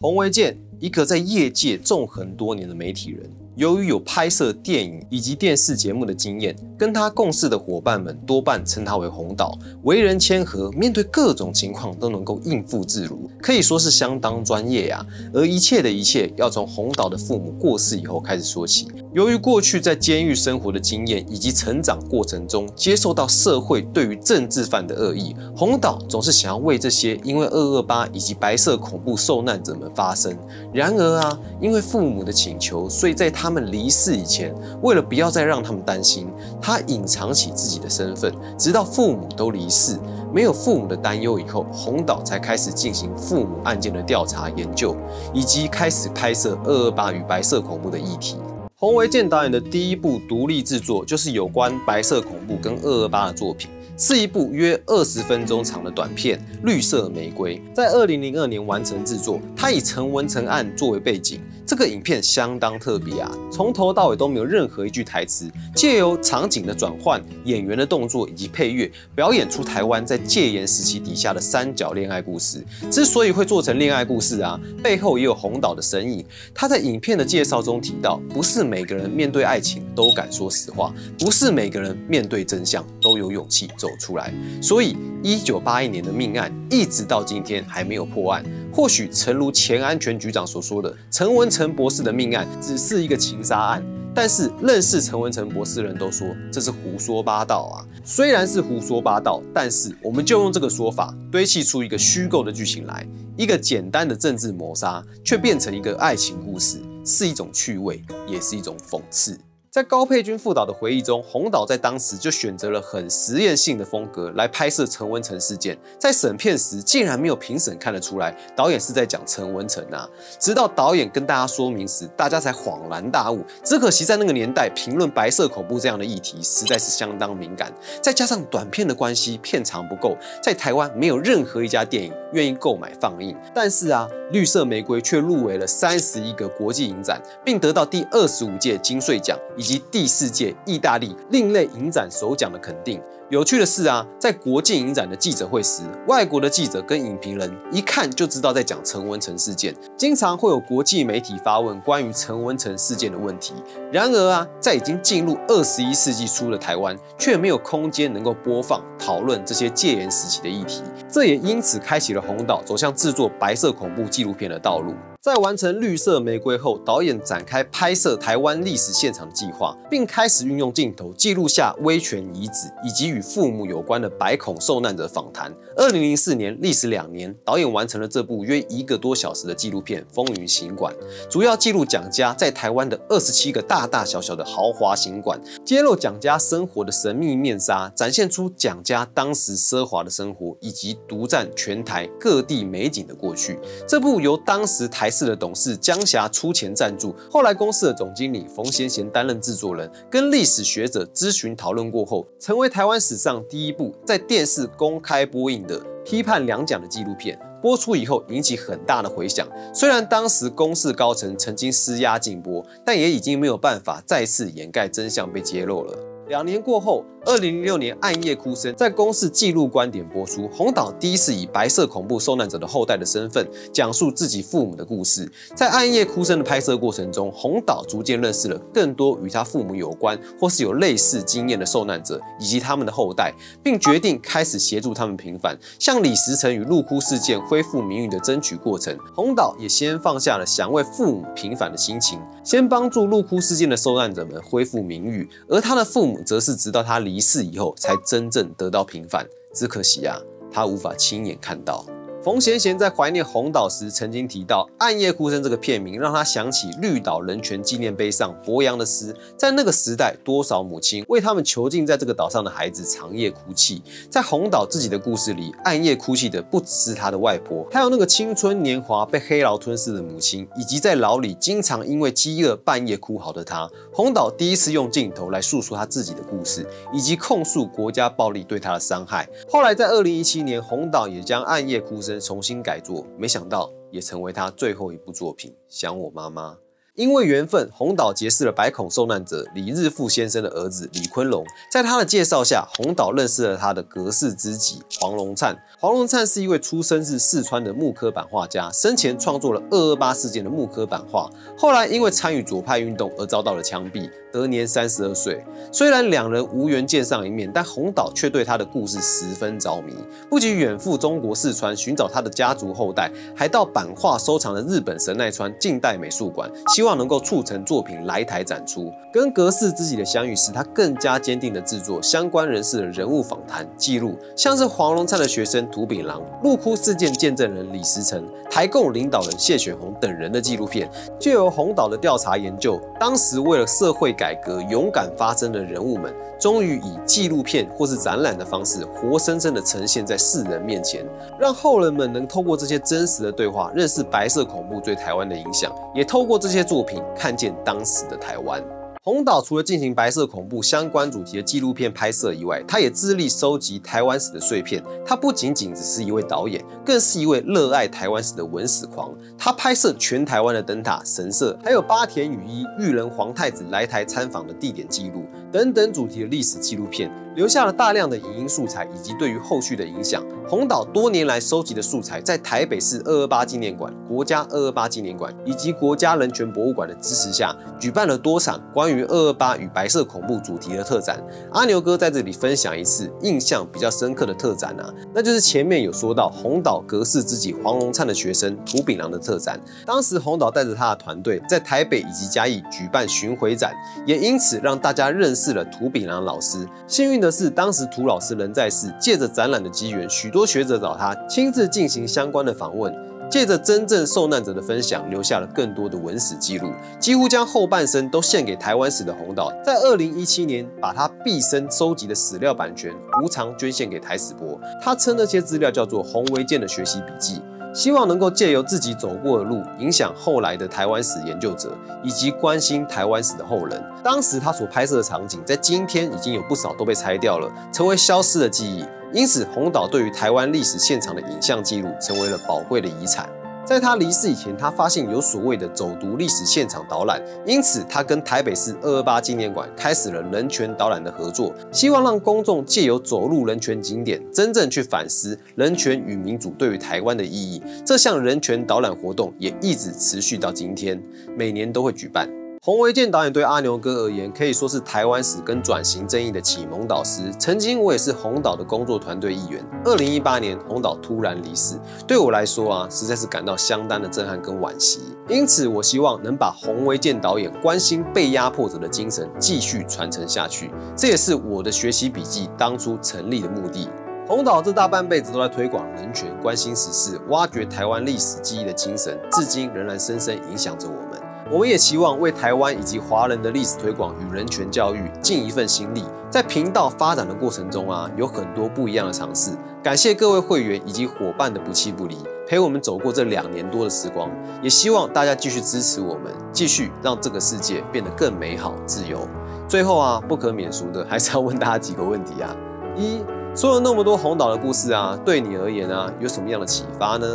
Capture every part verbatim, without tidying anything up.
洪维健，一个在业界纵横多年的媒体人，由于有拍摄电影以及电视节目的经验，跟他共事的伙伴们多半称他为洪导，为人谦和，面对各种情况都能够应付自如，可以说是相当专业呀、啊。而一切的一切，要从洪导的父母过世以后开始说起。由于过去在监狱生活的经验以及成长过程中接受到社会对于政治犯的恶意，洪导总是想要为这些因为二二八以及白色恐怖受难者们 发生。然而啊，因为父母的请求，所以在他们离世以前，为了不要再让他们担心，他隐藏起自己的身份，直到父母都离世，没有父母的担忧以后，洪导才开始进行父母案件的调查研究，以及开始拍摄二二八与白色恐怖的议题。 洪维健导演的第一部独立制作就是有关白色恐怖跟二二八的作品，是一部约二十分钟长的短片《绿色玫瑰》，在二零零二年完成制作。它以陈文成案作为背景，这个影片相当特别啊，从头到尾都没有任何一句台词，借由场景的转换、演员的动作以及配乐，表演出台湾在戒严时期底下的三角恋爱故事。之所以会做成恋爱故事啊，背后也有洪导的身影。他在影片的介绍中提到，不是 每个人面对爱情都敢说实话，不是每个人面对真相都有勇气走出来。所以，一九八一年的命案一直到今天还没有破案。或许诚如前安全局长所说的，陈文成博士的命案只是一个情杀案。 但是认识陈文成博士的人都说这是胡说八道啊！虽然是胡说八道，但是我们就用这个说法堆砌出一个虚构的剧情来，一个简单的政治谋杀却变成一个爱情故事，是一种趣味，也是一种讽刺。 在高佩君副导的回忆中，洪导在当时就选择了很实验性的风格来拍摄陈文成事件。在审片时，竟然没有评审看得出来导演是在讲陈文成啊！直到导演跟大家说明时，大家才恍然大悟。只可惜在那个年代，评论白色恐怖这样的议题实在是相当敏感，再加上短片的关系，片长不够，在台湾没有任何一家电影愿意购买放映。但是啊，《绿色玫瑰》却入围了三十一个国际影展，并得到第二十五届金穗奖 以及第四届意大利另类影展首奖的肯定。有趣的是啊，在国际影展的记者会时，外国的记者跟影评人一看就知道在讲陈文成事件，经常会有国际媒体发问关于陈文成事件的问题。然而啊，在已经进入二十一世纪初的台湾，却没有空间能够播放讨论这些戒严时期的议题。这也因此开启了洪导走向制作白色恐怖纪录片的道路。 在完成《绿色玫瑰》后，导演展开拍摄台湾历史现场的计划，并开始运用镜头记录下威权遗址以及与父母有关的白恐受难者访谈。二零零四年，历时两年，导演完成了这部约一个多小时的纪录片《风云行馆》，主要记录蒋家在台湾的二十七个大大小小的豪华行馆，揭露蒋家生活的神秘面纱，展现出蒋家当时奢华的生活以及独占全台各地美景的过去。这部由当时台 台视的董事江霞出钱赞助，后来公司的总经理冯贤贤担任制作人，跟历史学者咨询讨论过后，成为台湾史上第一部在电视公开播映的批判两蒋的纪录片。 播出以后引起很大的回响，虽然当时公视高层曾经施压禁播，但也已经没有办法再次掩盖真相被揭露了。两年过后， 二零零六年《暗夜哭声》在公视纪录观点播出，洪导第一次以白色恐怖受难者的后代的身份，讲述自己父母的故事。在《暗夜哭声》的拍摄过程中，洪导逐渐认识了更多与他父母有关或是有类似经验的受难者以及他们的后代，并决定开始协助他们平反，像李时成与陆哭事件恢复名誉的争取过程。洪导也先放下了想为父母平反的心情，先帮助陆哭事件的受难者们恢复名誉，而他的父母则是直到他 离世以后，才真正得到平反。只可惜啊，他无法亲眼看到。 冯贤贤在怀念洪导时曾经提到，《暗夜哭声》这个片名让他想起绿岛人权纪念碑上柏杨的诗。在那个时代，多少母亲为他们囚禁在这个岛上的孩子长夜哭泣。在洪导自己的故事里，暗夜哭泣的不只是他的外婆，还有那个青春年华被黑牢吞噬的母亲，以及在牢里经常因为饥饿半夜哭嚎的他。洪导第一次用镜头来诉说他自己的故事，以及控诉国家暴力对他的伤害。后来在二零一七年，洪导也将《暗夜哭声》 重新改作，没想到也成为他最后一部作品《想我妈妈》。因为缘分，红岛结识了白孔受难者李日富先生的儿子李昆龙。在他的介绍下，红岛认识了他的隔世知己黄荣灿。黄荣灿是一位出身是四川的木刻版画家，生前创作了二二八事件的木刻版画，后来因为参与左派运动而遭到了枪毙，得年三十二岁。虽然两人无缘见上一面，但红岛却对他的故事十分着迷，不仅远赴中国四川寻找他的家族后代，还到版画收藏的日本神奈川近代美术馆，希望 希望能够促成作品来台展出。跟隔世知己的相遇，使他更加坚定的制作相关人士的人物访谈记录，像是黄荣灿的学生涂炳郎、入窟事件见证人李石城、台共领导人谢雪红等人的纪录片，借由红岛的调查研究，当时为了社会改革勇敢发声的人物们，终于以纪录片或是展览的方式，活生生的呈现在世人面前，让后人们能透过这些真实的对话，认识白色恐怖对台湾的影响，也透过这些作品。作品看见当时的台湾。红岛除了进行白色恐怖相关主题的纪录片拍摄以外，他也致力收集台湾史的碎片。他不仅仅只是一位导演，更是一位热爱台湾史的文史狂。他拍摄全台湾的灯塔、神社，还有八田与一、裕仁皇太子来台参访的地点记录等等主题的历史纪录片，留下了大量的影音素材以及对于后续的影响。红岛多年来收集的素材，在台北市二二八纪念馆、国家二二八纪念馆以及国家人权博物馆的支持下，举办了多场关于二二八与白色恐怖主题的特展。阿牛哥在这里分享一次印象比较深刻的特展啊，那就是前面有说到红岛隔世知己黄荣灿的学生涂炳郎的特展。当时红岛带着他的团队在台北以及嘉义举办巡回展，也因此让大家认识了涂炳郎老师。幸运的是，当时涂老师人在世，借着展览的机缘，许多。多学者找他亲自进行相关的访问，借着真正受难者的分享，留下了更多的文史记录，几乎将后半生都献给台湾史的红岛，在二零一七年把他毕生收集的史料版权无偿捐献给台史博。他称那些资料叫做洪维健的学习笔记，希望能够借由自己走过的路，影响后来的台湾史研究者以及关心台湾史的后人。当时他所拍摄的场景，在今天已经有不少都被拆掉了，成为消失的记忆。因此，红岛对于台湾历史现场的影像记录成为了宝贵的遗产。在他离世以前，他发现有所谓的走读历史现场导览，因此他跟台北市二二八纪念馆开始了人权导览的合作，希望让公众借由走入人权景点，真正去反思人权与民主对于台湾的意义。这项人权导览活动也一直持续到今天，每年都会举办。洪维健导演对阿牛哥而言，可以说是台湾史跟转型正义的启蒙导师。曾经我也是红岛的工作团队一员。二零一八年，红岛突然离世，对我来说啊，实在是感到相当的震撼跟惋惜。因此，我希望能把洪维健导演关心被压迫者的精神继续传承下去，这也是我的学习笔记当初成立的目的。红岛这大半辈子都在推广人权、关心时事、挖掘台湾历史记忆的精神，至今仍然深深影响着我们。我们也期望为台湾以及华人的历史推广与人权教育尽一份心力，在频道发展的过程中啊，有很多不一样的尝试。感谢各位会员以及伙伴的不弃不离，陪我们走过这两年多的时光，也希望大家继续支持我们，继续让这个世界变得更美好、自由。最后啊，不可免俗的还是要问大家几个问题啊：一、说了那么多红岛的故事啊，对你而言啊，有什么样的启发呢？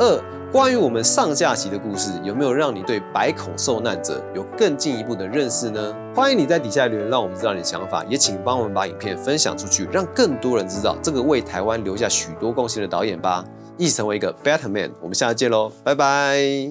二、关于我们上下集的故事，有没有让你对白孔受难者有更进一步的认识呢？欢迎你在底下留言，让我们知道你的想法，也请帮我们把影片分享出去，让更多人知道这个为台湾留下许多贡献的导演吧！一起成为一个 better man， 我们下次见喽，拜拜。